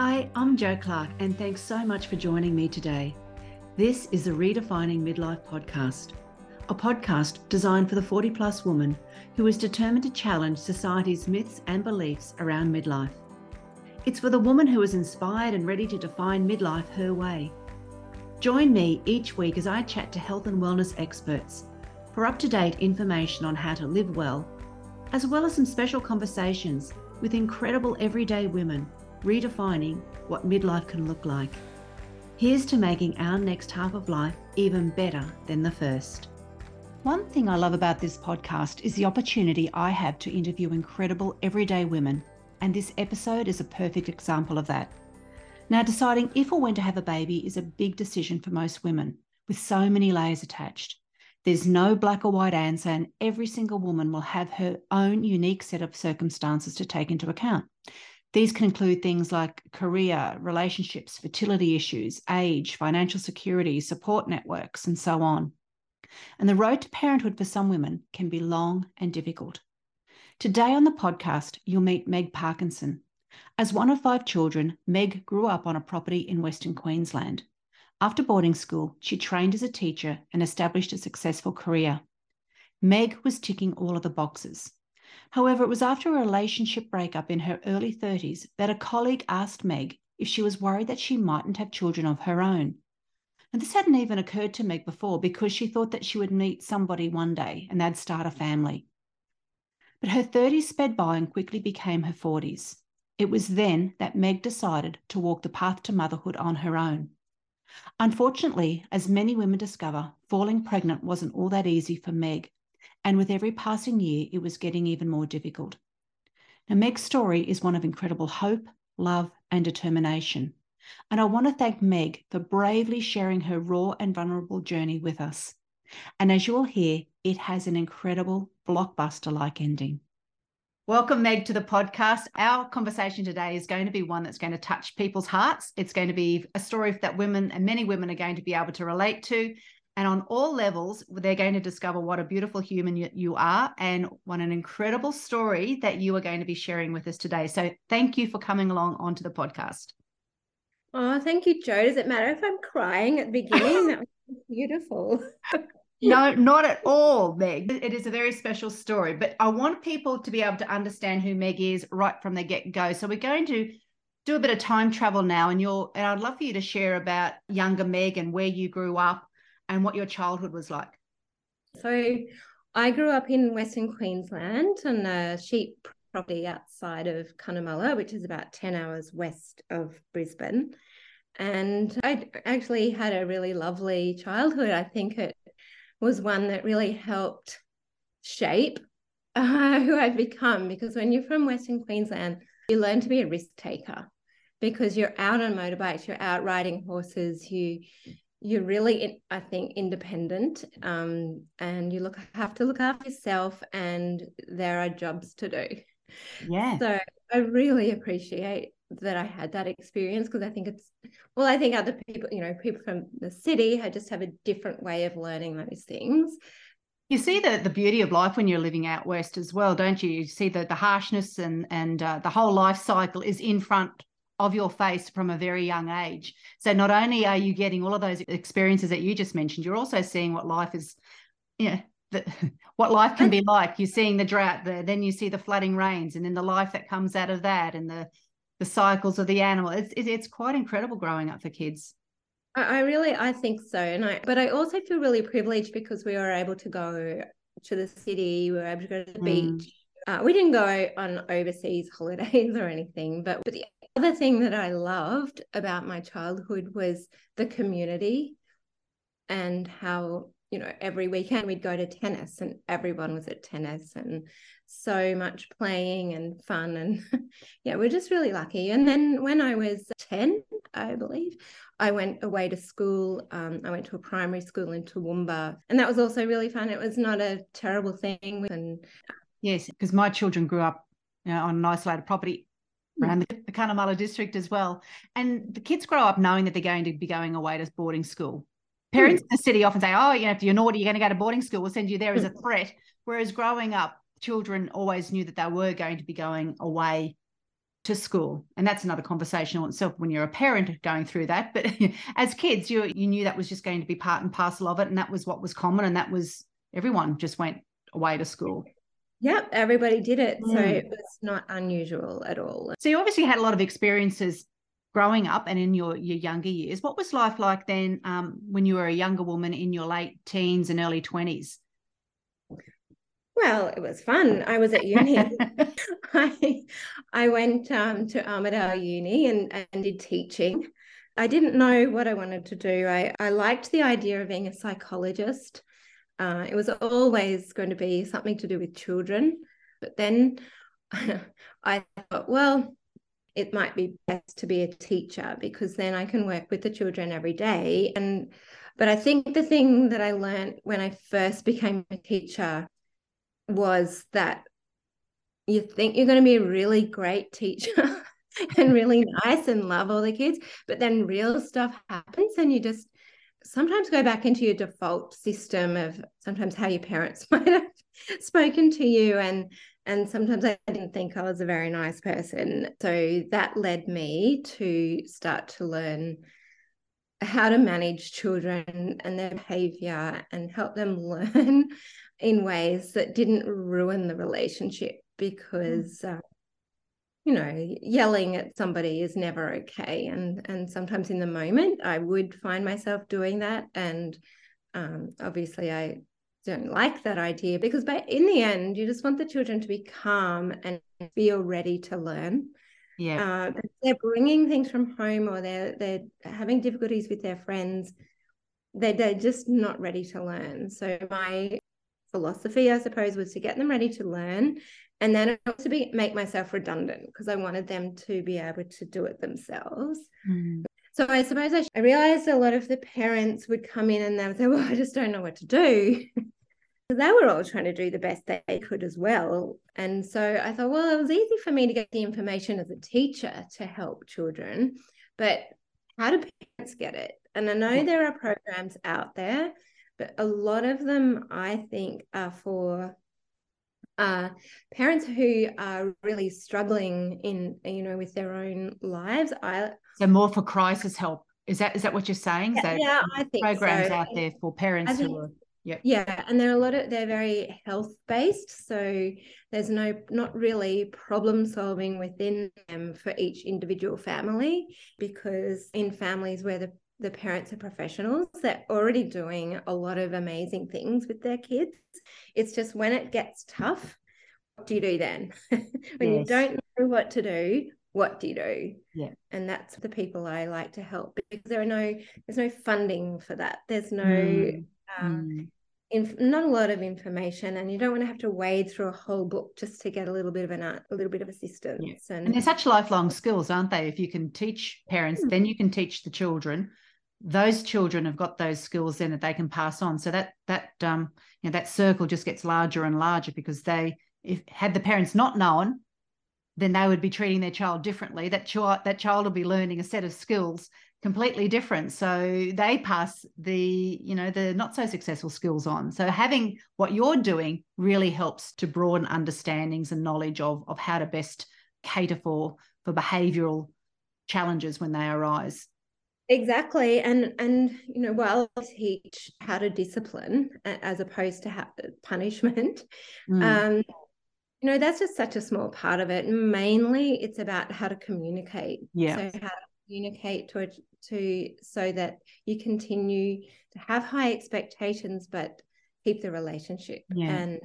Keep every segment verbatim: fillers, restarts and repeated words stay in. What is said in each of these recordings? Hi, I'm Jo Clark, and thanks so much for joining me today. This is the Redefining Midlife podcast, a podcast designed for the forty-plus woman who is determined to challenge society's myths and beliefs around midlife. It's for the woman who is inspired and ready to define midlife her way. Join me each week as I chat to health and wellness experts for up-to-date information on how to live well, as well as some special conversations with incredible everyday women redefining what midlife can look like. Here's to making our next half of life even better than the first. One thing I love about this podcast is the opportunity I have to interview incredible everyday women, and this episode is a perfect example of that. Now, deciding if or when to have a baby is a big decision for most women, with so many layers attached. There's no black or white answer, and every single woman will have her own unique set of circumstances to take into account. These can include things like career, relationships, fertility issues, age, financial security, support networks, and so on. And the road to parenthood for some women can be long and difficult. Today on the podcast, you'll meet Meg Parkinson. As one of five children, Meg grew up on a property in Western Queensland. After boarding school, she trained as a teacher and established a successful career. Meg was ticking all of the boxes. However, it was after a relationship breakup in her early thirties that a colleague asked Meg if she was worried that she mightn't have children of her own. And this hadn't even occurred to Meg before, because she thought that she would meet somebody one day and they'd start a family. But her thirties sped by and quickly became her forties. It was then that Meg decided to walk the path to motherhood on her own. Unfortunately, as many women discover, falling pregnant wasn't all that easy for Meg, and with every passing year, it was getting even more difficult. Now, Meg's story is one of incredible hope, love, and determination, and I want to thank Meg for bravely sharing her raw and vulnerable journey with us. And as you will hear, it has an incredible blockbuster-like ending. Welcome, Meg, to the podcast. Our conversation today is going to be one that's going to touch people's hearts. It's going to be a story that women and many women are going to be able to relate to. And on all levels, they're going to discover what a beautiful human you are and what an incredible story that you are going to be sharing with us today. So thank you for coming along onto the podcast. Oh, thank you, Jo. Does it matter if I'm crying at the beginning? That was beautiful. No, not at all, Meg. It is a very special story, but I want people to be able to understand who Meg is right from the get-go. So we're going to do a bit of time travel now, and you'll and I'd love for you to share about younger Meg and where you grew up and what your childhood was like. So I grew up in Western Queensland on a sheep property outside of Cunnamulla, which is about ten hours west of Brisbane. And I actually had a really lovely childhood. I think it was one that really helped shape uh, who I've become, because when you're from Western Queensland, you learn to be a risk taker because you're out on motorbikes, you're out riding horses, you, you're really, I think, independent um, and you look have to look after yourself, and there are jobs to do. Yeah. So I really appreciate that I had that experience, because I think it's, well, I think other people, you know, people from the city I just have a different way of learning those things. You see the, the beauty of life when you're living out west as well, don't you? You see that the harshness and, and uh, the whole life cycle is in front of your face from a very young age. So not only are you getting all of those experiences that you just mentioned, you're also seeing what life is, you know, the, what life can be like. You're seeing the drought, the, then you see the flooding rains, and then the life that comes out of that, and the the cycles of the animal. It's it's quite incredible growing up for kids. I really, I think so. And I, but I also feel really privileged because we were able to go to the city, we were able to go to the mm. beach. Uh, we didn't go on overseas holidays or anything. But, but the other thing that I loved about my childhood was the community, and how, you know, every weekend we'd go to tennis and everyone was at tennis, and so much playing and fun. And yeah, we're just really lucky. And then when I was ten, I believe, I went away to school. Um, I went to a primary school in Toowoomba, and that was also really fun. It was not a terrible thing. And yes, because my children grew up, you know, on an isolated property around the, the Cunnamulla district as well. And the kids grow up knowing that they're going to be going away to boarding school. Parents in the city often say, oh, you know, if you're naughty, you're going to go to boarding school. We'll send you there as a threat. Whereas growing up, children always knew that they were going to be going away to school. And that's another conversation in itself when you're a parent going through that. But as kids, you you knew that was just going to be part and parcel of it. And that was what was common. And that was everyone just went away to school. Yep, everybody did it. Mm. So it was not unusual at all. So you obviously had a lot of experiences growing up and in your, your younger years. What was life like then um, when you were a younger woman in your late teens and early twenties? Well, it was fun. I was at uni. I I went um, to Armidale Uni and, and did teaching. I didn't know what I wanted to do. I, I liked the idea of being a psychologist. Uh, it was always going to be something to do with children. But then I thought, well, it might be best to be a teacher because then I can work with the children every day. And but I think the thing that I learned when I first became a teacher was that you think you're going to be a really great teacher and really nice and love all the kids, but then real stuff happens and you just sometimes go back into your default system of sometimes how your parents might have spoken to you. And and sometimes I didn't think I was a very nice person. So that led me to start to learn how to manage children and their behavior and help them learn in ways that didn't ruin the relationship, because, uh, you know, yelling at somebody is never okay. And, and sometimes in the moment I would find myself doing that. And um, obviously I don't like that idea, because by, in the end, you just want the children to be calm and feel ready to learn. Yeah, uh, they're bringing things from home, or they're they're having difficulties with their friends. They they're just not ready to learn. So my philosophy, I suppose, was to get them ready to learn, and then also be make myself redundant, because I wanted them to be able to do it themselves. Mm. So I suppose I, I realized a lot of the parents would come in and they would say, "Well, I just don't know what to do." They were all trying to do the best they could as well. And so I thought, well, it was easy for me to get the information as a teacher to help children, but how do parents get it? And I know there are programs out there, but a lot of them, I think, are for uh, parents who are really struggling in, you know, with their own lives. I, so more for crisis help. Is that is that what you're saying? Yeah, so yeah, I think programs so. out there for parents think, who are... Yep. Yeah, and there are a lot of, they're very health-based, so there's no, not really problem solving within them for each individual family, because in families where the, the parents are professionals, they're already doing a lot of amazing things with their kids. It's just when it gets tough, what do you do then? when yes. you don't know what to do, what do you do? Yeah. And that's the people I like to help, because there are no, there's no funding for that. There's no... Mm. Um, mm. in, not a lot of information, and you don't want to have to wade through a whole book just to get a little bit of an a little bit of assistance. Yeah. And, and they're such lifelong skills, aren't they? If you can teach parents, mm. then you can teach the children. Those children have got those skills then that they can pass on. So that that um you know that circle just gets larger and larger, because they if had the parents not known, then they would be treating their child differently. That child that child will be learning a set of skills completely different, so they pass the you know the not so successful skills on. So having what you're doing really helps to broaden understandings and knowledge of of how to best cater for for behavioral challenges when they arise. Exactly. And and you know, while I teach how to discipline as opposed to how, punishment, mm. um you know, that's just such a small part of it. Mainly it's about how to communicate. Yeah. So how communicate to to so that you continue to have high expectations but keep the relationship. Yeah. And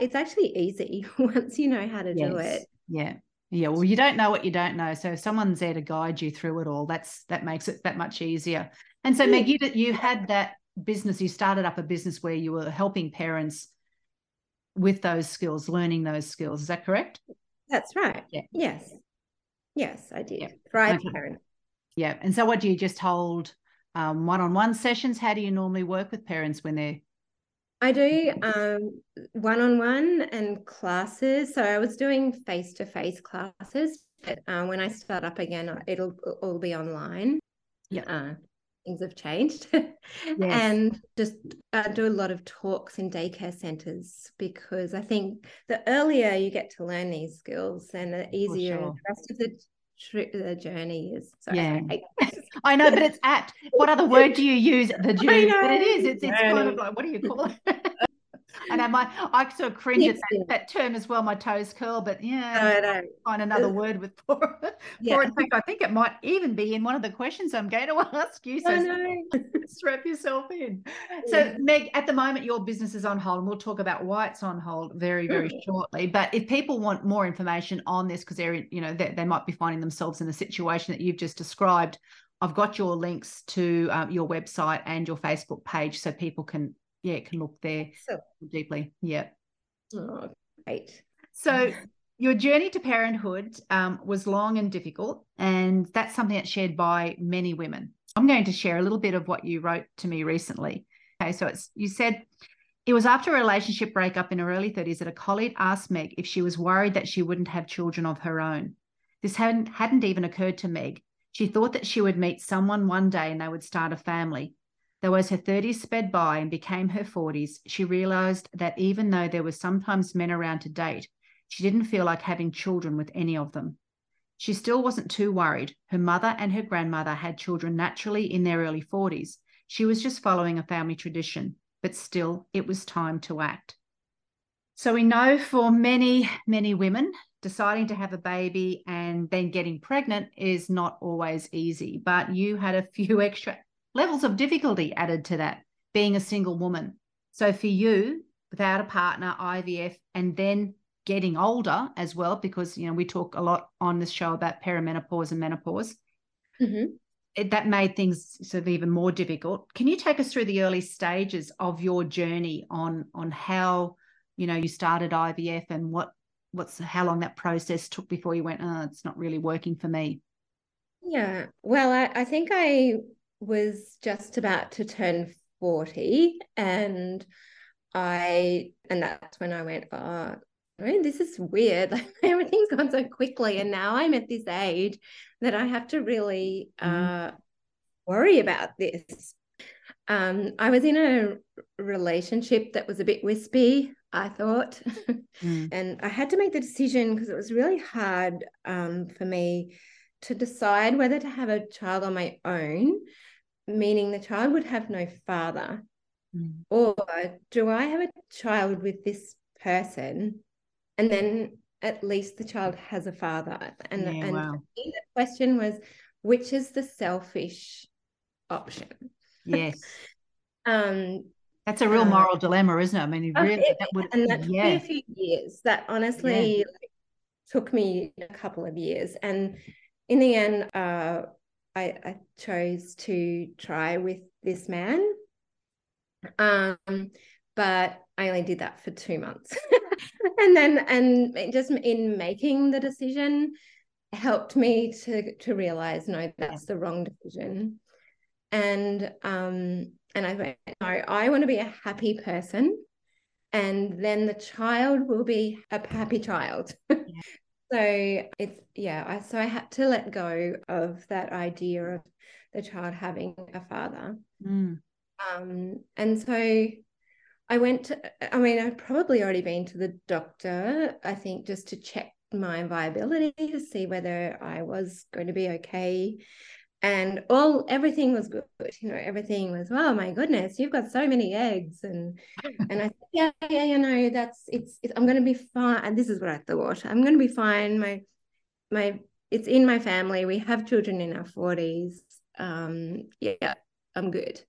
it's actually easy once you know how to yes. do it. Yeah. Yeah. Well, you don't know what you don't know. So if someone's there to guide you through it all, that's that makes it that much easier. And so Meg, you, you had that business, you started up a business where you were helping parents with those skills, learning those skills. Is that correct? That's right. Yeah. Yes. Yes, I did. Yep. Thrive okay. Parent. Yeah. And so what do you just hold um, one-on-one sessions? How do you normally work with parents when they're? I do um, one-on-one and classes. So I was doing face-to-face classes, but uh, when I start up again, it'll all be online. Yeah. Uh, things have changed. Yes. And just uh, do a lot of talks in daycare centres, because I think the earlier you get to learn these skills, then the easier sure. the rest of the the journey is. Sorry, yeah. I, I know, but it's apt. What other word do you use? The journey, but it is. It's it's kind of like, what do you call it? And I might, I sort of cringe at that, that term as well. My toes curl, but yeah, no, find another word with for it. Yeah. In fact, I think it might even be in one of the questions I'm going to ask you. So no, no. Strap yourself in. Yeah. So Meg, at the moment, your business is on hold, and we'll talk about why it's on hold very, very mm. shortly. But if people want more information on this, because they're, you know, they, they might be finding themselves in the situation that you've just described, I've got your links to um, your website and your Facebook page, so people can. Yeah, it can look there so deeply. Yeah. Oh, great. So your journey to parenthood um, was long and difficult, and that's something that's shared by many women. I'm going to share a little bit of what you wrote to me recently. Okay, so it's you said, it was after a relationship breakup in her early thirties that a colleague asked Meg if she was worried that she wouldn't have children of her own. This hadn't, hadn't even occurred to Meg. She thought that she would meet someone one day and they would start a family. Though as her thirties sped by and became her forties, she realised that even though there were sometimes men around to date, she didn't feel like having children with any of them. She still wasn't too worried. Her mother and her grandmother had children naturally in their early forties. She was just following a family tradition, but still it was time to act. So we know for many, many women, deciding to have a baby and then getting pregnant is not always easy, but you had a few extra levels of difficulty added to that, being a single woman. So for you, without a partner, I V F, and then getting older as well, because, you know, we talk a lot on this show about perimenopause and menopause. Mm-hmm. It, that made things sort of even more difficult. Can you take us through the early stages of your journey on, on how, you know, you started I V F and what what's how long that process took before you went, oh, it's not really working for me? Yeah, well, I, I think I... was just about to turn forty, and I and that's when I went, oh, this is weird, like everything's gone so quickly, and now I'm at this age that I have to really mm. uh worry about this. um I was in a relationship that was a bit wispy, I thought. mm. And I had to make the decision, because it was really hard um for me to decide whether to have a child on my own, meaning the child would have no father, mm. or do I have a child with this person, and then at least the child has a father? And, yeah, and wow. for me, the question was, which is the selfish option? Yes. um, That's a real um, moral dilemma, isn't it? I mean, it really, it, that would, and that yeah. took me a few years. That honestly yeah. like, took me a couple of years, and in the end, uh, I, I chose to try with this man, um, but I only did that for two months. and then, and just in making the decision, helped me to to realize, no, that's the wrong decision. And um, and I went, no, I want to be a happy person, and then the child will be a happy child. Yeah. So it's, yeah, I, so I had to let go of that idea of the child having a father. Mm. Um, and so I went to, I mean, I'd probably already been to the doctor, I think, just to check my viability, to see whether I was going to be okay. And all, everything was good, you know, everything was, oh my goodness, you've got so many eggs. And and I said, yeah, yeah, you know, that's, it's, it's I'm going to be fine. And this is what I thought, I'm going to be fine. My, my, it's in my family. We have children in our forties. Um, yeah, I'm good.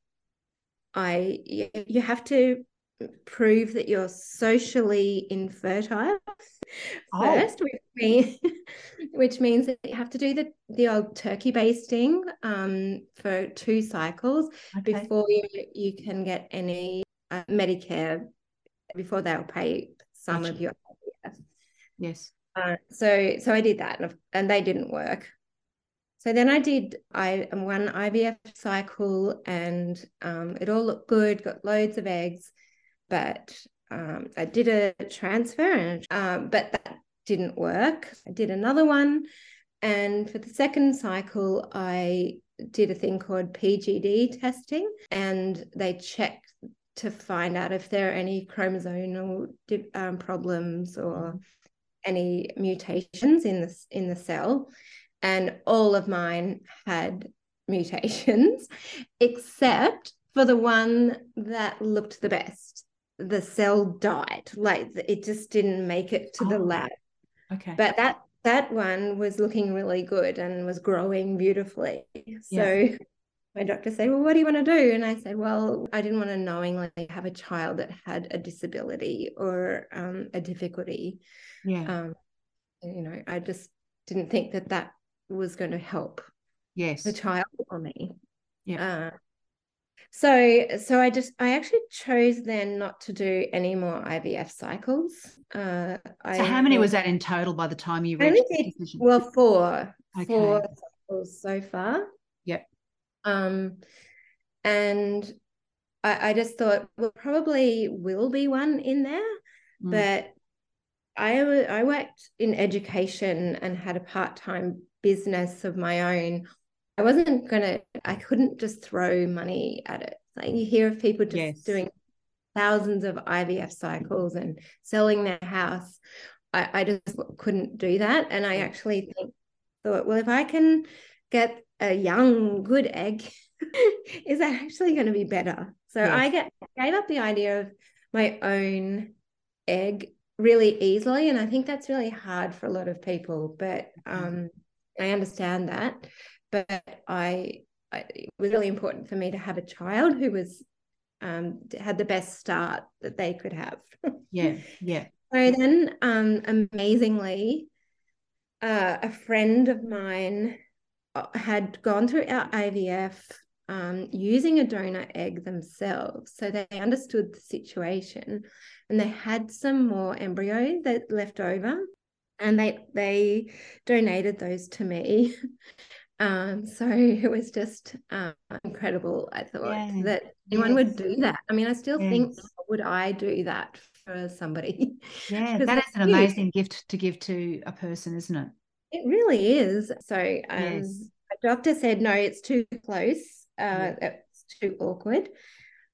I, you have to prove that you're socially infertile first, oh. which, mean, which means that you have to do the, the old turkey basting um, for two cycles okay. before you, you can get any uh, Medicare, before they'll pay some gotcha. Of your I V F. Yes. Uh, so so I did that, and, and they didn't work. So then I did I one I V F cycle, and um, it all looked good, got loads of eggs. But um, I did a transfer, and, um, but that didn't work. I did another one, and for the second cycle, I did a thing called P G D testing, and they check to find out if there are any chromosomal um, problems or any mutations in the, in the cell. And all of mine had mutations, except for the one that looked the best. The cell died, like it just didn't make it to oh, the lab. Okay. But that that one was looking really good and was growing beautifully. Yes. So my doctor said, well, what do you want to do? And I said, well, I didn't want to knowingly have a child that had a disability or um, a difficulty. Yeah. Um, you know, I just didn't think that that was going to help yes. the child or me. Yeah. Uh, so so I just I actually chose then not to do any more I V F cycles. Uh, so I, how many was that in total by the time you reached the decision? Well, four. Okay. Four cycles so far. Yep. Um, and I, I just thought, well, probably will be one in there, mm. but I I worked in education and had a part-time business of my own. I wasn't going to, I couldn't just throw money at it. Like you hear of people just yes. doing thousands of I V F cycles and selling their house. I, I just couldn't do that. And I actually think, thought, well, if I can get a young, good egg, is that actually going to be better? So yes. I get, gave up the idea of my own egg really easily. And I think that's really hard for a lot of people, but um, I understand that. But I, I, it was really important for me to have a child who was um, had the best start that they could have. Yeah, yeah. So then, um, amazingly, uh, a friend of mine had gone through our I V F um, using a donor egg themselves, so they understood the situation, and they had some more embryo that left over, and they they donated those to me. Um, so it was just um, incredible, I thought, yeah. that anyone yes. would do that. I mean, I still yes. think, would I do that for somebody? Yeah, that is an huge. amazing gift to give to a person, isn't it? It really is. So um, yes. my doctor said, no, it's too close. Uh, yeah. It's too awkward.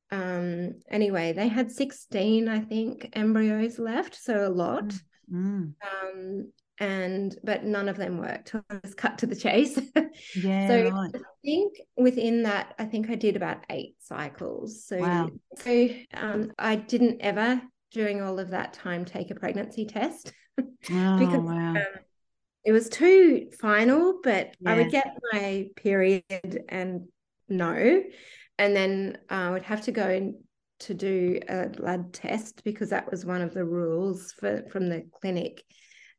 Um, anyway, they had sixteen, I think, embryos left, so a lot. Mm. Um and but none of them worked. I was cut to the chase. Yeah. So right. I think within that, I think I did about eight cycles. So wow. so um, I didn't ever during all of that time take a pregnancy test oh, because wow. um, it was too final. But yeah. I would get my period and no, and then I would have to go in to do a blood test because that was one of the rules for from the clinic.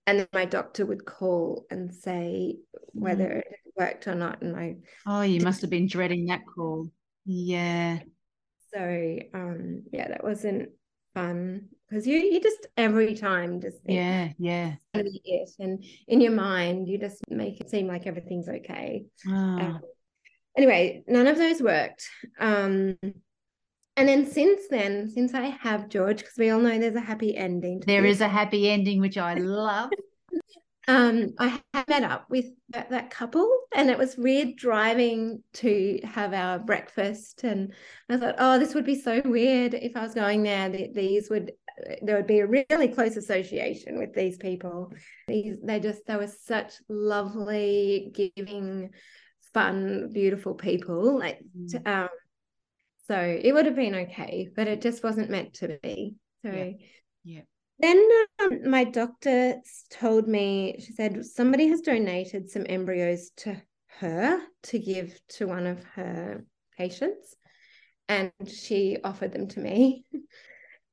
And then my doctor would call and say whether it worked or not. And I oh, you must have been dreading that call. Yeah. So um, yeah, that wasn't fun because you you just every time just think, yeah yeah that's it, and in your mind you just make it seem like everything's okay. Oh. Um, anyway, none of those worked. Um, And then since then, since I have George, because we all know there's a happy ending. There this. is a happy ending, which I love. um, I met up with that, that couple, and it was weird driving to have our breakfast. And I thought, oh, this would be so weird if I was going there. These would there would be a really close association with these people. These they just they were such lovely, giving, fun, beautiful people. Like. Mm. Um, So it would have been okay, but it just wasn't meant to be. So yeah. Yeah. Then um, my doctor told me, she said, somebody has donated some embryos to her to give to one of her patients. And she offered them to me.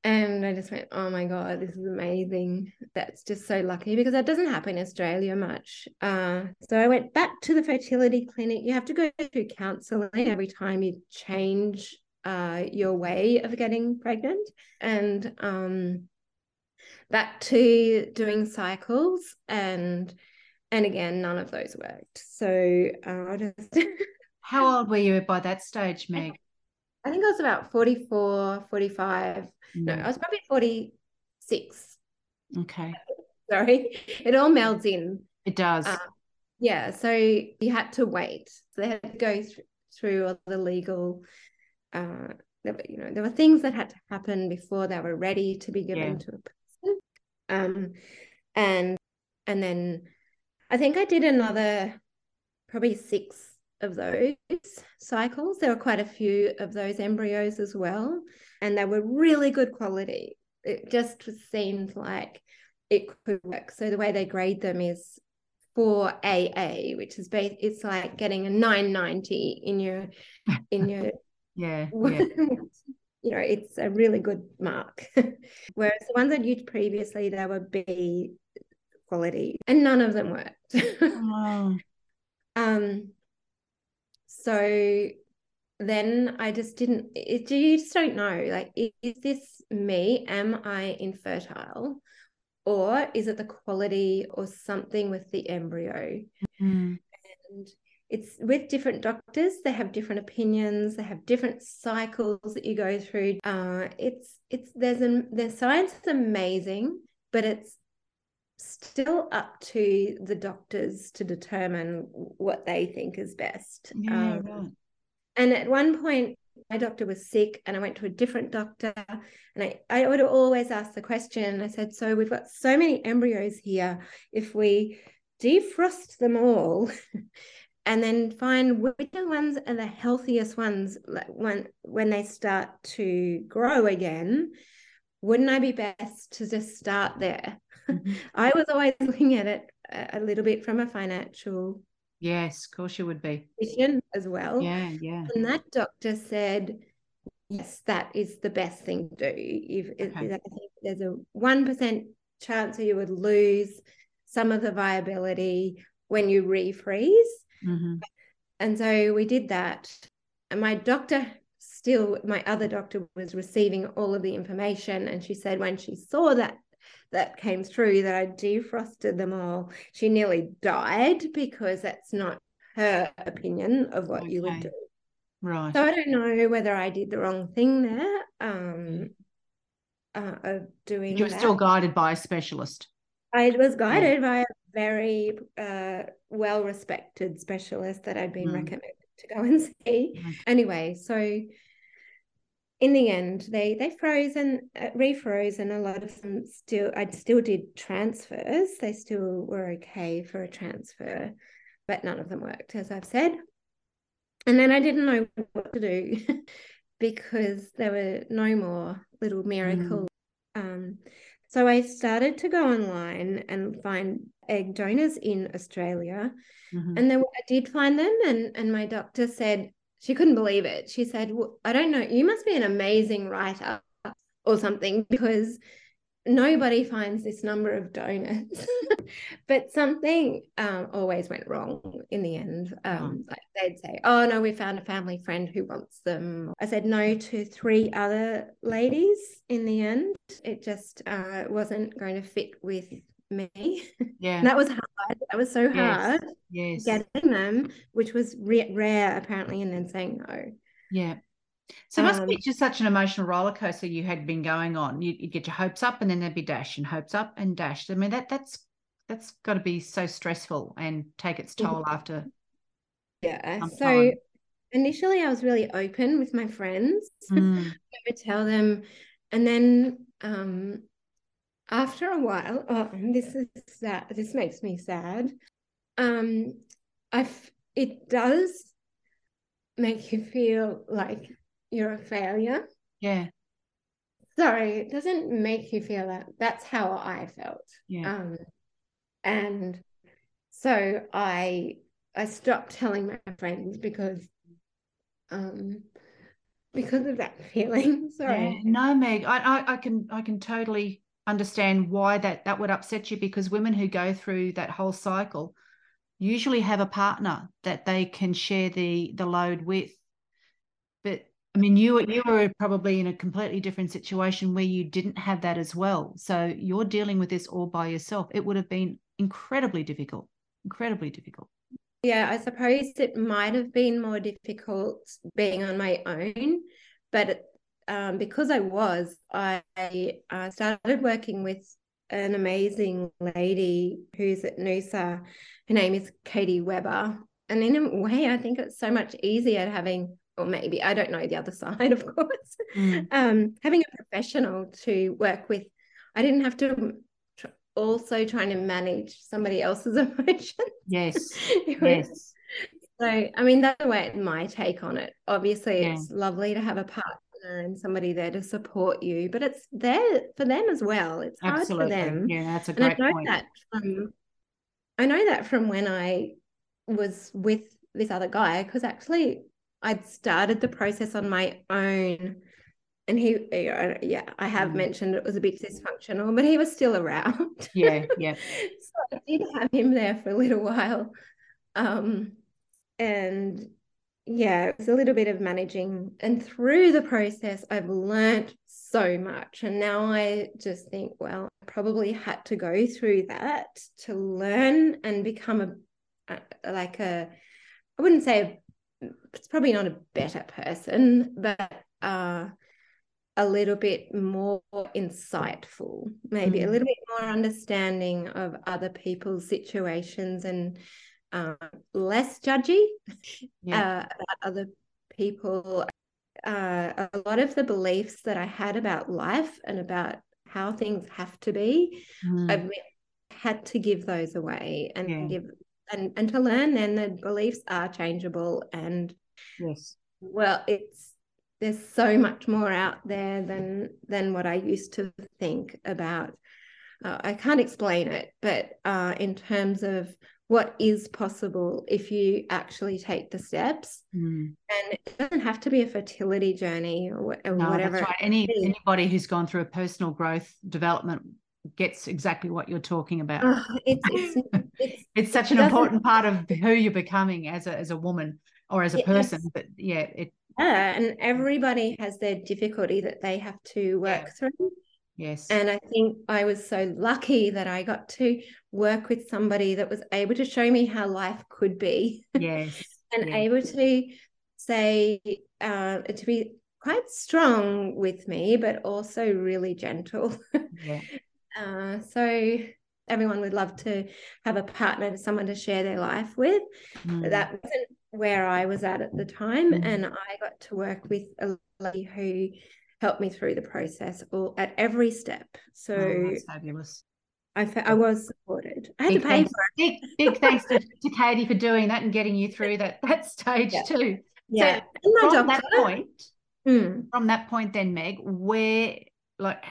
And I just went, oh, my God, this is amazing. That's just so lucky because that doesn't happen in Australia much. Uh, so I went back to the fertility clinic. You have to go through counselling every time you change uh, your way of getting pregnant. And um, back to doing cycles. And and again, none of those worked. So uh, I just... How old were you by that stage, Meg? I think I was about forty-four, forty-five. No, I was probably forty-six. Okay. Sorry. It all melds in. It does. Um, Yeah, so you had to wait. So they had to go th- through all the legal, uh, you know, there were things that had to happen before they were ready to be given yeah. to a person. Um, and and then I think I did another probably six of those cycles. There were quite a few of those embryos as well, and they were really good quality. It just seemed like it could work. So the way they grade them is for A A, which is based, it's like getting a nine ninety in your in your yeah, yeah. You know, it's a really good mark. Whereas the ones that you'd previously, they were B quality, and none of them worked. Wow. Um. So then I just didn't. It, you just don't know. Like, is this me? Am I infertile? Or is it the quality or something with the embryo? Mm. And it's with different doctors. They have different opinions. They have different cycles that you go through. Uh, it's it's there's an, the science is amazing, but it's still up to the doctors to determine what they think is best. Yeah, um, right. And at one point, my doctor was sick and I went to a different doctor, and I, I would always ask the question. I said, so we've got so many embryos here. If we defrost them all and then find which ones are the healthiest ones, like when, when they start to grow again, wouldn't I be best to just start there? Mm-hmm. I was always looking at it a, a little bit from a financial Yes, of course you would be. As well. Yeah, yeah. And that doctor said, yes, that is the best thing to do. If, okay. if, I think there's a one percent chance that you would lose some of the viability when you refreeze. Mm-hmm. And so we did that. And my doctor still, my other doctor was receiving all of the information, and she said when she saw that, that came through that I defrosted them all, she nearly died, because that's not her opinion of what okay. you would do. Right. So I don't know whether I did the wrong thing there. Um, uh, of doing. You were that. Still guided by a specialist. I was guided yeah. by a very uh, well-respected specialist that I'd been mm. recommended to go and see. Mm. Anyway, so. In the end, they they froze and uh, refroze, and a lot of them still. I still did transfers. They still were okay for a transfer, but none of them worked, as I've said. And then I didn't know what to do because there were no more little miracles. Mm. Um, so I started to go online and find egg donors in Australia, mm-hmm. and then I did find them, and and my doctor said. She couldn't believe it. She said, well, I don't know, you must be an amazing writer or something, because nobody finds this number of donors. But something um, always went wrong in the end. Um, like they'd say, oh, no, we found a family friend who wants them. I said no to three other ladies in the end. It just uh, wasn't going to fit with me. Yeah. That was hard. That was so hard. Yes. yes. Getting them, which was re- rare apparently, and then saying no. Yeah. So it must um, be just such an emotional roller coaster you had been going on. You you'd get your hopes up, and then there'd be dash, and hopes up and dash. I mean, that that's that's got to be so stressful and take its toll yeah. after. Yeah. So time. Initially I was really open with my friends. Mm. I would tell them, and then um after a while, oh, this is sad. This makes me sad. Um, I it does make you feel like you're a failure. Yeah. Sorry, it doesn't make you feel that. That's how I felt. Yeah. Um, and so I I stopped telling my friends because um because of that feeling. Sorry. Yeah. No, Meg, I, I I can I can totally. understand why that that would upset you, because women who go through that whole cycle usually have a partner that they can share the the load with. But I mean, you were you were probably in a completely different situation where you didn't have that as well, so you're dealing with this all by yourself. It would have been incredibly difficult incredibly difficult yeah I suppose it might have been more difficult being on my own, but it, Um, because I was, I uh, started working with an amazing lady who's at Noosa. Her name is Katie Weber. And in a way, I think it's so much easier having, or maybe, I don't know the other side, of course, mm. um, having a professional to work with. I didn't have to tr- also trying to manage somebody else's emotions. Yes, yes. So, I mean, that's the way my take on it. Obviously, yeah. It's lovely to have a partner and somebody there to support you, but it's there for them as well. It's hard Absolutely. for them. Yeah, that's a great and I know point. That from, I know that from when I was with this other guy, because actually I'd started the process on my own, and he, yeah, I have mm. mentioned it was a bit dysfunctional, but he was still around. Yeah, yeah. So I did have him there for a little while. Um, and yeah, it was a little bit of managing. And through the process, I've learnt so much. And now I just think, well, I probably had to go through that to learn and become a, a like a, I wouldn't say, a, it's probably not a better person, but uh, a little bit more insightful, maybe mm. a little bit more understanding of other people's situations, and Um, less judgy yeah. uh, about other people. Uh, a lot of the beliefs that I had about life and about how things have to be, mm. I've had to give those away and yeah. give and, and to learn then that beliefs are changeable, and yes, well, it's there's so much more out there than than what I used to think about. Uh, I can't explain it, but uh, in terms of what is possible if you actually take the steps, mm. and it doesn't have to be a fertility journey or, or no, whatever. That's right. Any anybody who's gone through a personal growth development gets exactly what you're talking about. Oh, it's, it's, it's, it's such it an important part of who you're becoming as a as a woman or as a person. Is, but yeah, it yeah, and everybody has their difficulty that they have to work yeah. through. Yes. And I think I was so lucky that I got to work with somebody that was able to show me how life could be. Yes. and yes. able to say, uh, to be quite strong with me, but also really gentle. Yeah. uh, so everyone would love to have a partner, someone to share their life with. Mm. That wasn't where I was at at the time. Mm. And I got to work with a lady who helped me through the process all at every step. So oh, that's fabulous. I fe- I was supported. I had big to pay thanks, for it. Big, big thanks to, to Katie for doing that and getting you through that that stage yeah. too. Yeah. So from doctor. that point, mm. from that point, then Meg, where like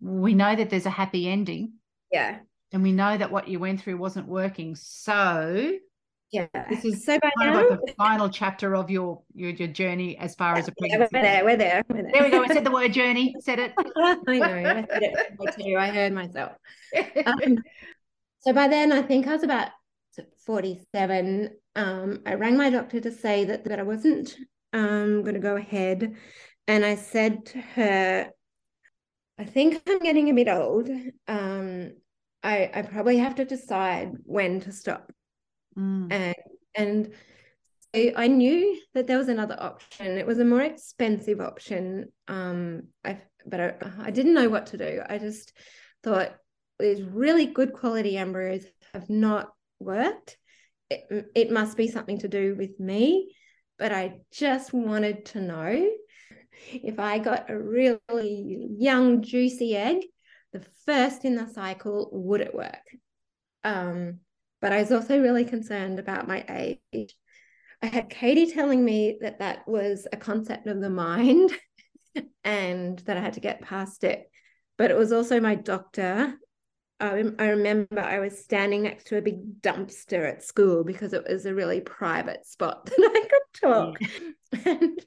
we know that there's a happy ending. Yeah. And we know that what you went through wasn't working. So yeah, this is so by kind now, of like the final chapter of your your, your journey as far yeah, as a pregnancy. Yeah, we're there, we're there, we're there. There we go. I said the word journey. Said it. I know. I said it too. I heard myself. Um, so by then, I think I was about forty-seven. Um, I rang my doctor to say that that I wasn't um, going to go ahead, and I said to her, "I think I'm getting a bit old. Um, I I probably have to decide when to stop." Mm. And and so I knew that there was another option. It was a more expensive option, um, I, but I, I didn't know what to do. I just thought these really good quality embryos have not worked. It, it must be something to do with me, but I just wanted to know if I got a really young, juicy egg, the first in the cycle, would it work? Um But I was also really concerned about my age. I had Katie telling me that that was a concept of the mind and that I had to get past it. But it was also my doctor. Um, I remember I was standing next to a big dumpster at school because it was a really private spot that I could talk. Yeah. And,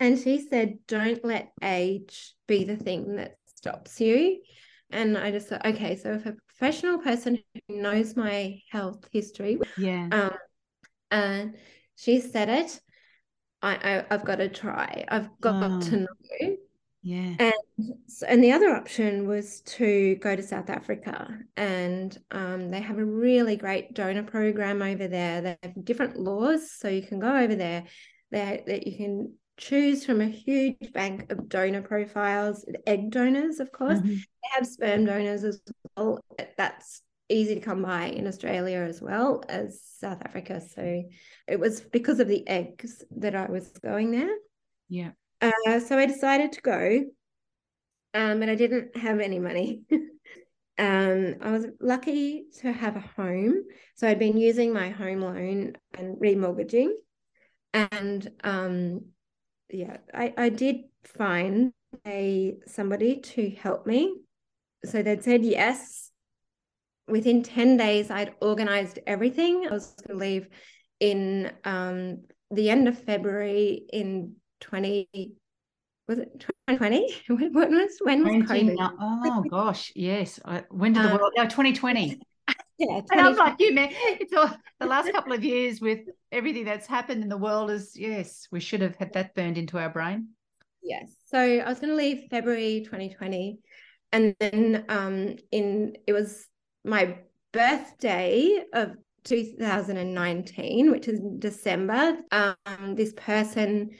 and she said, don't let age be the thing that stops you. And I just thought, okay, so if a professional person who knows my health history, yeah, um, and she said it, I, I I've got to try. I've got oh. to know. Yeah. And and the other option was to go to South Africa, and um, they have a really great donor program over there. They have different laws, so you can go over there. They that you can choose from a huge bank of donor profiles, egg donors, of course. Mm-hmm. They have sperm donors as well. That's easy to come by in Australia as well as South Africa. So it was because of the eggs that I was going there. Yeah. Uh, so I decided to go, um, but I didn't have any money. Um, I was lucky to have a home. So I'd been using my home loan and remortgaging. And um, yeah, I, I did find a somebody to help me. So they'd said yes. Within ten days, I'd organised everything. I was going to leave in um, the end of February in twenty, was it twenty twenty? When, when was, when was COVID? Oh, gosh, yes. I, when did um, the world, no, twenty twenty. Yeah, and I'm like you, man. It's all, the last couple of years with everything that's happened in the world is, yes, we should have had that burned into our brain. Yes. So I was going to leave February twenty twenty. And then um, in it was my birthday of two thousand nineteen, which is December. Um, this person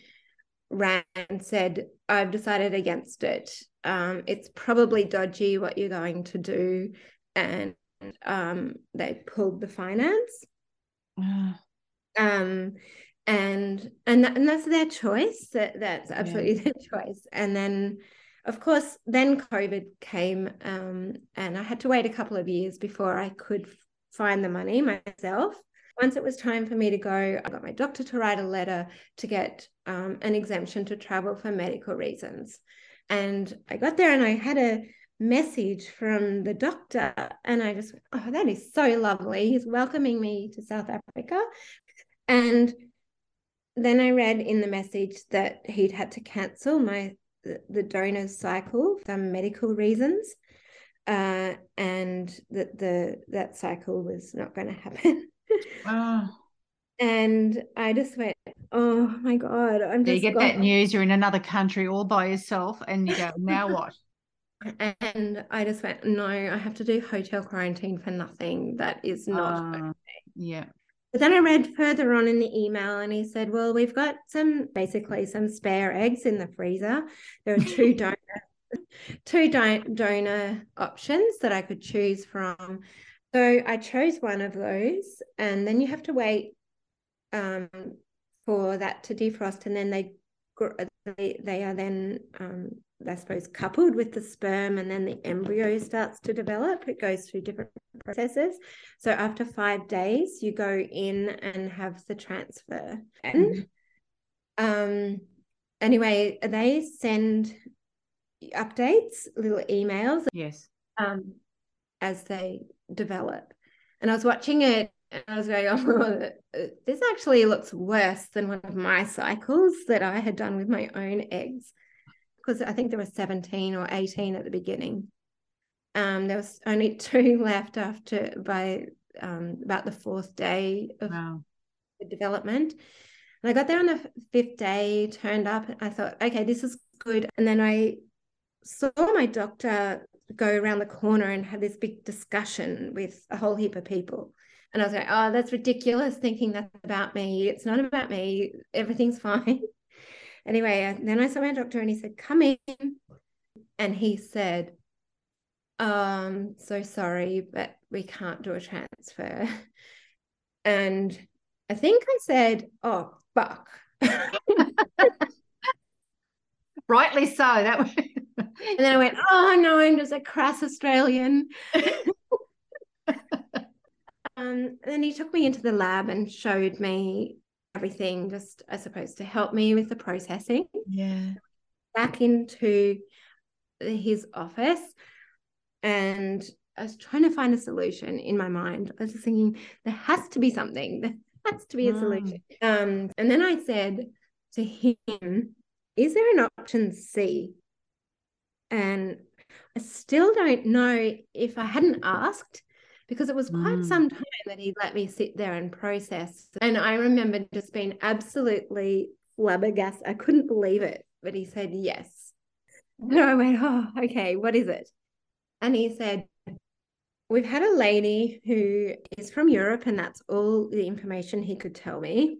ran and said, I've decided against it. Um, it's probably dodgy what you're going to do. And um, they pulled the finance. Mm. Um, and and th- and that's their choice. That, that's absolutely yeah. their choice. And then, of course, then COVID came, um, and I had to wait a couple of years before I could find the money myself. Once it was time for me to go, I got my doctor to write a letter to get um, an exemption to travel for medical reasons. And I got there and I had a message from the doctor and I just, oh, that is so lovely. He's welcoming me to South Africa. And then I read in the message that he'd had to cancel my the donor's cycle for medical reasons. Uh, and that the that cycle was not going to happen. Oh. And I just went, oh my God, I'm just. So you get gone. That news, you're in another country all by yourself, and you go, now what? And I just went, no, I have to do hotel quarantine for nothing. That is not uh, okay. Yeah. But then I read further on in the email, and he said, well, we've got some basically some spare eggs in the freezer. There are two donors. two don- donor options that I could choose from. So I chose one of those, and then you have to wait um, for that to defrost, and then they they, they are then um, I suppose coupled with the sperm, and then the embryo starts to develop. It goes through different processes. So after five days you go in and have the transfer. And um, anyway, they send updates, little emails, yes, um as they develop. And I was watching it and I was going, oh, this actually looks worse than one of my cycles that I had done with my own eggs, because I think there were seventeen or eighteen at the beginning. Um there was only two left after by um about the fourth day of wow. the development. And I got there on the fifth day, turned up, and I thought, okay, this is good. And then I saw my doctor go around the corner and have this big discussion with a whole heap of people. And I was like, oh, that's ridiculous, thinking that's about me. It's not about me. Everything's fine. Anyway, then I saw my doctor and he said, come in. And he said, um, so sorry, but we can't do a transfer. And I think I said, oh, fuck. Rightly so. That was... And then I went, oh, no, I'm just a crass Australian. um, and then he took me into the lab and showed me everything, just, I suppose, to help me with the processing. Yeah. Back into his office, and I was trying to find a solution in my mind. I was just thinking, there has to be something. There has to be a solution. Mm. Um, and then I said to him, is there an option C? And I still don't know if I hadn't asked, because it was quite mm. some time that he'd let me sit there and process. And I remember just being absolutely flabbergasted. I couldn't believe it, but he said yes. And I went, oh, okay, what is it? And he said, we've had a lady who is from Europe, and that's all the information he could tell me.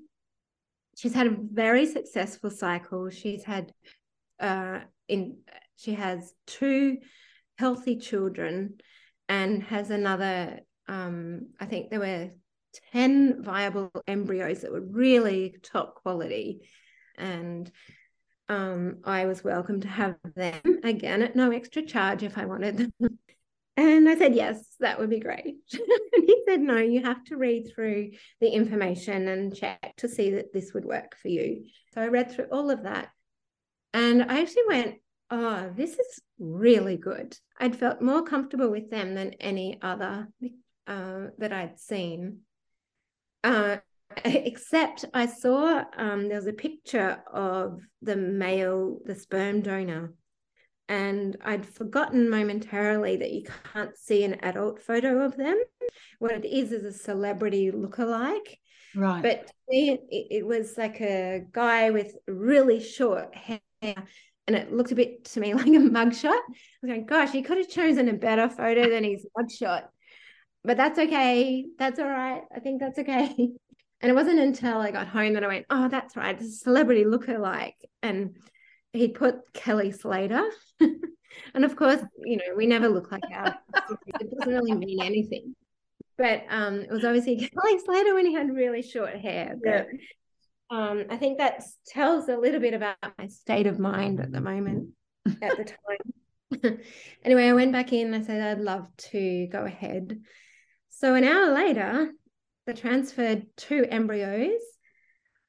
she's had a very successful cycle. She's had uh, in she has two healthy children and has another, um, I think there were ten viable embryos that were really top quality. And um, I was welcome to have them again at no extra charge if I wanted them. And I said, yes, that would be great. And he said, no, you have to read through the information and check to see that this would work for you. So I read through all of that. And I actually went, oh, this is really good. I'd felt more comfortable with them than any other uh, that I'd seen. Uh, except I saw um, there was a picture of the male, the sperm donor. And I'd forgotten momentarily that you can't see an adult photo of them. What it is is a celebrity lookalike. Right. But to me, it, it was like a guy with really short hair. And it looked a bit to me like a mugshot. I was going, gosh, he could have chosen a better photo than his mugshot. But that's okay. That's all right. I think that's okay. And it wasn't until I got home that I went, oh, that's right. It's a celebrity lookalike. And he put Kelly Slater. And of course, you know, we never look like our it doesn't really mean anything. But um, it was obviously Kelly Slater when he had really short hair. But yeah. um, I think that tells a little bit about my state of mind at the moment, at the time. Anyway, I went back in and I said, I'd love to go ahead. So an hour later, they transferred two embryos.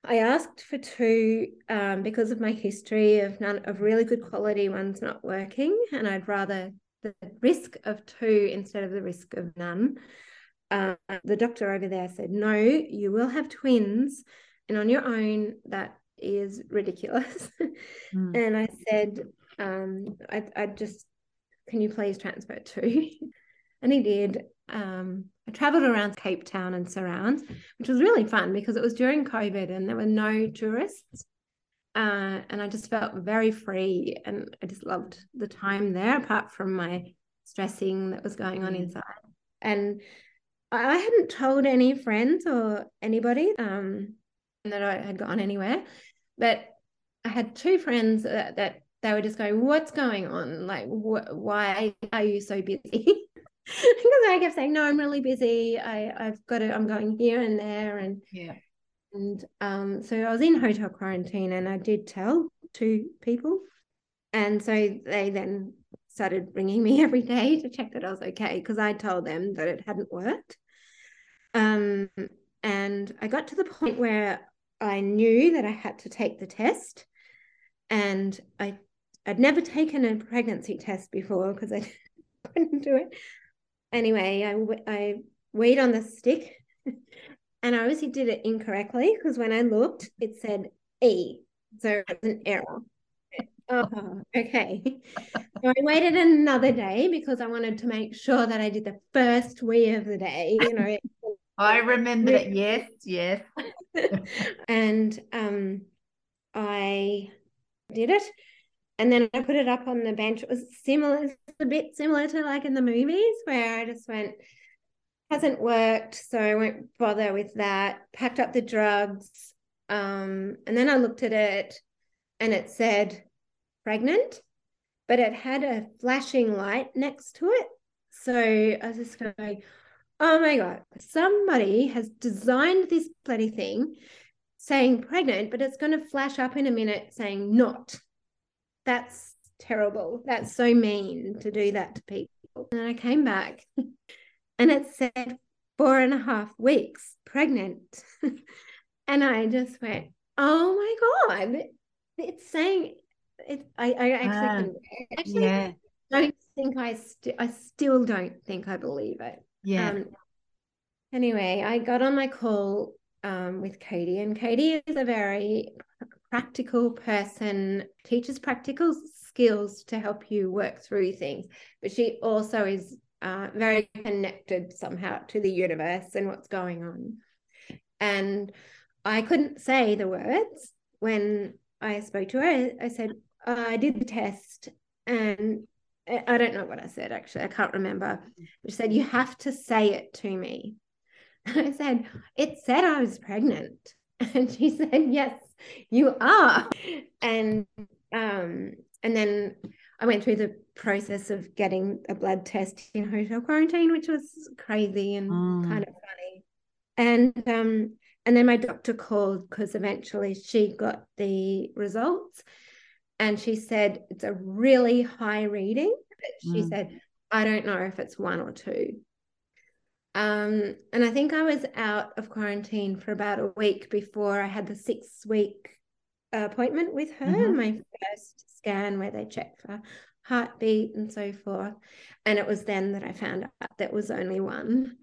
I asked for two um, because of my history of none of really good quality ones not working, and I'd rather the risk of two instead of the risk of none. Uh, the doctor over there said, no, you will have twins, and on your own, that is ridiculous. Mm. And I said, um, I, I just, can you please transfer two? And he did. Um, I travelled around Cape Town and surrounds, which was really fun because it was during COVID and there were no tourists. Uh, and I just felt very free and I just loved the time there, apart from my stressing that was going on inside. And I hadn't told any friends or anybody um, that I had gone anywhere, but I had two friends that, that they were just going, what's going on? Like, wh- why are you so busy? Because I kept saying, no, I'm really busy. I, I've got to, I'm going here and there. And yeah. And um, so I was in hotel quarantine and I did tell two people. And so they then started ringing me every day to check that I was okay because I told them that it hadn't worked. Um, and I got to the point where I knew that I had to take the test, and I, I'd never taken a pregnancy test before because I couldn't do it. Anyway, I, I weighed on the stick and I obviously did it incorrectly because when I looked, it said E. So it was an error. Oh, okay. So I waited another day because I wanted to make sure that I did the first wee of the day. You know, I remember it. Yes, yes. And um, I did it. And then I put it up on the bench. It was similar, a bit similar to like in the movies where I just went, hasn't worked, so I won't bother with that. Packed up the drugs. Um, and then I looked at it and it said pregnant, but it had a flashing light next to it. So I was just going, oh my God, somebody has designed this bloody thing saying pregnant, but it's going to flash up in a minute saying not. That's terrible. That's so mean to do that to people. And I came back and it said four and a half weeks pregnant. And I just went, oh my God, it's saying it. I, I actually, ah, actually yeah. don't think I, st- I still don't think I believe it. Yeah. Um, anyway, I got on my call um, with Katie, and Katie is a very practical person, teaches practical skills to help you work through things, but she also is uh, very connected somehow to the universe and what's going on. And I couldn't say the words when I spoke to her. I said, oh, I did the test, and I don't know what I said actually, I can't remember. She said, you have to say it to me. And I said, it said I was pregnant. And she said, yes, you are. And um, and then I went through the process of getting a blood test in hotel quarantine, which was crazy and mm. kind of funny. And um, and then my doctor called because eventually she got the results, and she said it's a really high reading. But she mm. said, I don't know if it's one or two. Um, and I think I was out of quarantine for about a week before I had the six-week appointment with her, mm-hmm. my first scan where they check for heartbeat and so forth. And it was then that I found out that was only one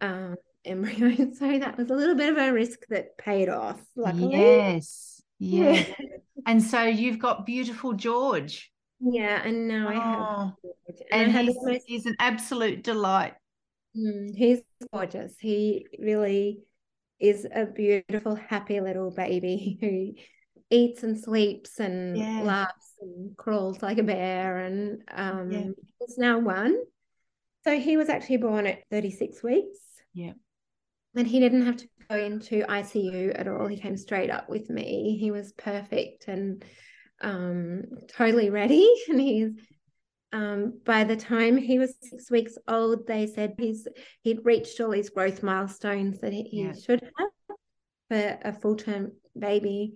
um, embryo. So that was a little bit of a risk that paid off, luckily. Yes, yes. Yeah. And so you've got beautiful George. Yeah, and now oh. I have George. And, and he's, I had almost... he's an absolute delight. Mm, he's gorgeous. He really is a beautiful, happy little baby who eats and sleeps and yeah. laughs and crawls like a bear. And um, yeah. he's now one. So he was actually born at thirty-six weeks. Yeah. And he didn't have to go into I C U at all. He came straight up with me. He was perfect and um, totally ready. And he's Um, by the time he was six weeks old, they said he's he'd reached all his growth milestones that he, he yeah. should have for a full-term baby,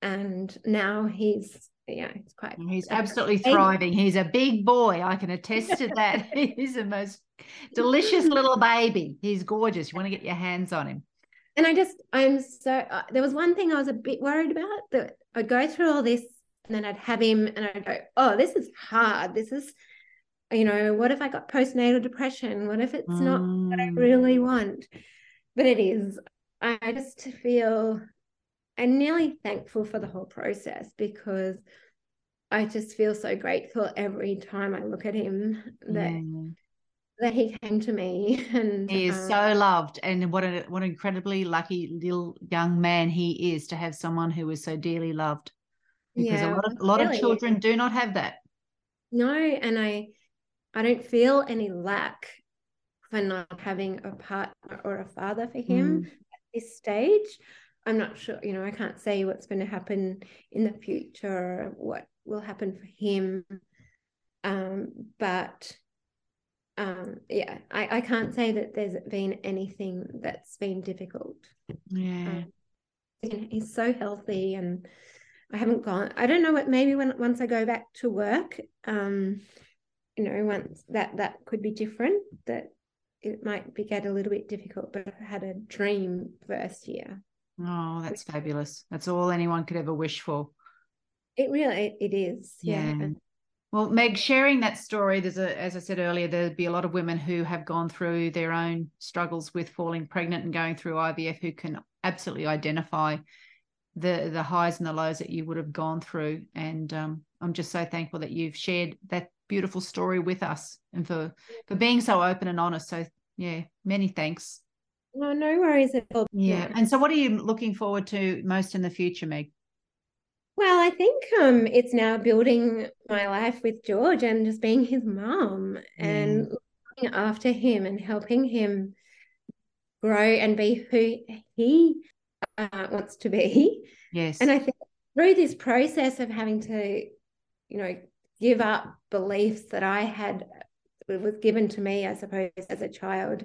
and now he's yeah, it's quite. He's absolutely baby. thriving. He's a big boy. I can attest to that. He's the most delicious little baby. He's gorgeous. You want to get your hands on him. And I just, I'm so. Uh, there was one thing I was a bit worried about, that I'd go through all this. And then I'd have him and I'd go, oh, this is hard. This is, you know, what if I got postnatal depression? What if it's mm. not what I really want? But it is. I just feel I'm nearly thankful for the whole process, because I just feel so grateful every time I look at him that mm. that he came to me. And he is um, so loved. And what, a, what an incredibly lucky little young man he is to have someone who is so dearly loved. Because yeah, a lot of a lot really. of children do not have that. No, and I I don't feel any lack for not having a partner or a father for him mm. at this stage. I'm not sure, you know, I can't say what's going to happen in the future, what will happen for him. Um, but um, yeah, I, I can't say that there's been anything that's been difficult. Yeah. Um, he's so healthy, and I haven't gone, I don't know what, maybe when once I go back to work, um, you know, once that, that could be different, that it might be, get a little bit difficult, but I had a dream first year. Oh, that's which, fabulous. That's all anyone could ever wish for. It really, it is. Yeah. yeah. Well, Meg, sharing that story, there's a, as I said earlier, there'd be a lot of women who have gone through their own struggles with falling pregnant and going through I V F who can absolutely identify the the highs and the lows that you would have gone through, and um, I'm just so thankful that you've shared that beautiful story with us, and for for being so open and honest. So yeah, many thanks. No, no worries at all. Yeah, and so what are you looking forward to most in the future, Meg? Well, I think um, it's now building my life with George and just being his mum yeah. and looking after him and helping him grow and be who he Uh, wants to be. Yes. And I think through this process of having to, you know, give up beliefs that I had, it was given to me, I suppose, as a child,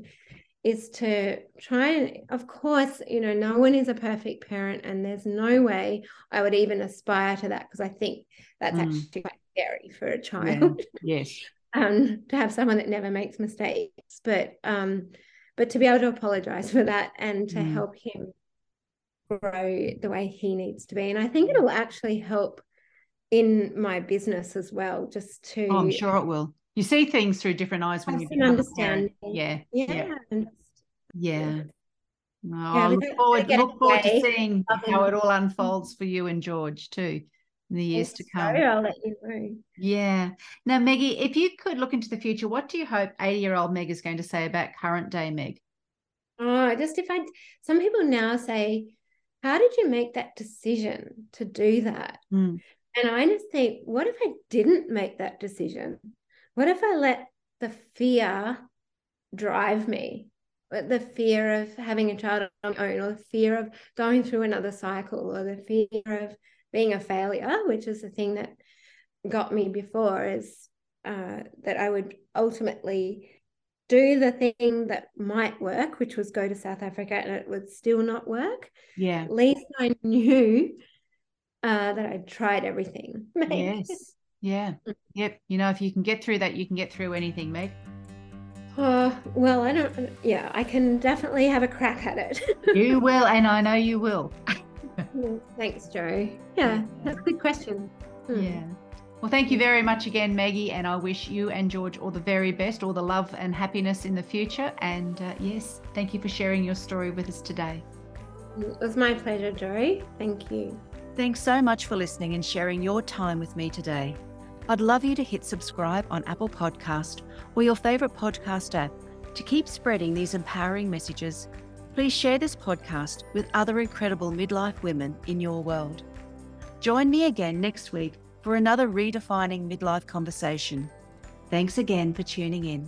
is to try and, of course, you know, no one is a perfect parent, and there's no way I would even aspire to that, because I think that's mm. actually quite scary for a child. Yeah. Yes. um, to have someone that never makes mistakes, but um, but to be able to apologise for that and to mm. help him grow the way he needs to be. And I think it'll actually help in my business as well, just to oh, I'm sure it will. You see things through different eyes when you can understand. Yeah. Yeah. Yeah. yeah. Oh, yeah I look forward, look forward to seeing how it all unfolds for you and George too in the years yes, to come. So I'll let you know. Yeah. Now, Meggie, if you could look into the future, what do you hope eighty-year-old Meg is going to say about current day Meg? Oh, just if I some people now say, how did you make that decision to do that? Mm. And I just think, what if I didn't make that decision? What if I let the fear drive me? the fear of having a child on your own, or the fear of going through another cycle, or the fear of being a failure, which is the thing that got me before, is uh, that I would ultimately do the thing that might work, which was go to South Africa, and it would still not work. Yeah. At least I knew uh, that I'd tried everything. Meg. Yes. Yeah. Yep. You know, if you can get through that, you can get through anything, Meg. Oh, well, I don't, yeah, I can definitely have a crack at it. You will, and I know you will. Thanks, Joe. Yeah, that's a good question. Hmm. Yeah. Well, thank you very much again, Maggie, and I wish you and George all the very best, all the love and happiness in the future. And uh, yes, thank you for sharing your story with us today. It was my pleasure, Joe. Thank you. Thanks so much for listening and sharing your time with me today. I'd love you to hit subscribe on Apple Podcast or your favourite podcast app to keep spreading these empowering messages. Please share this podcast with other incredible midlife women in your world. Join me again next week for another Redefining Midlife conversation. Thanks again for tuning in.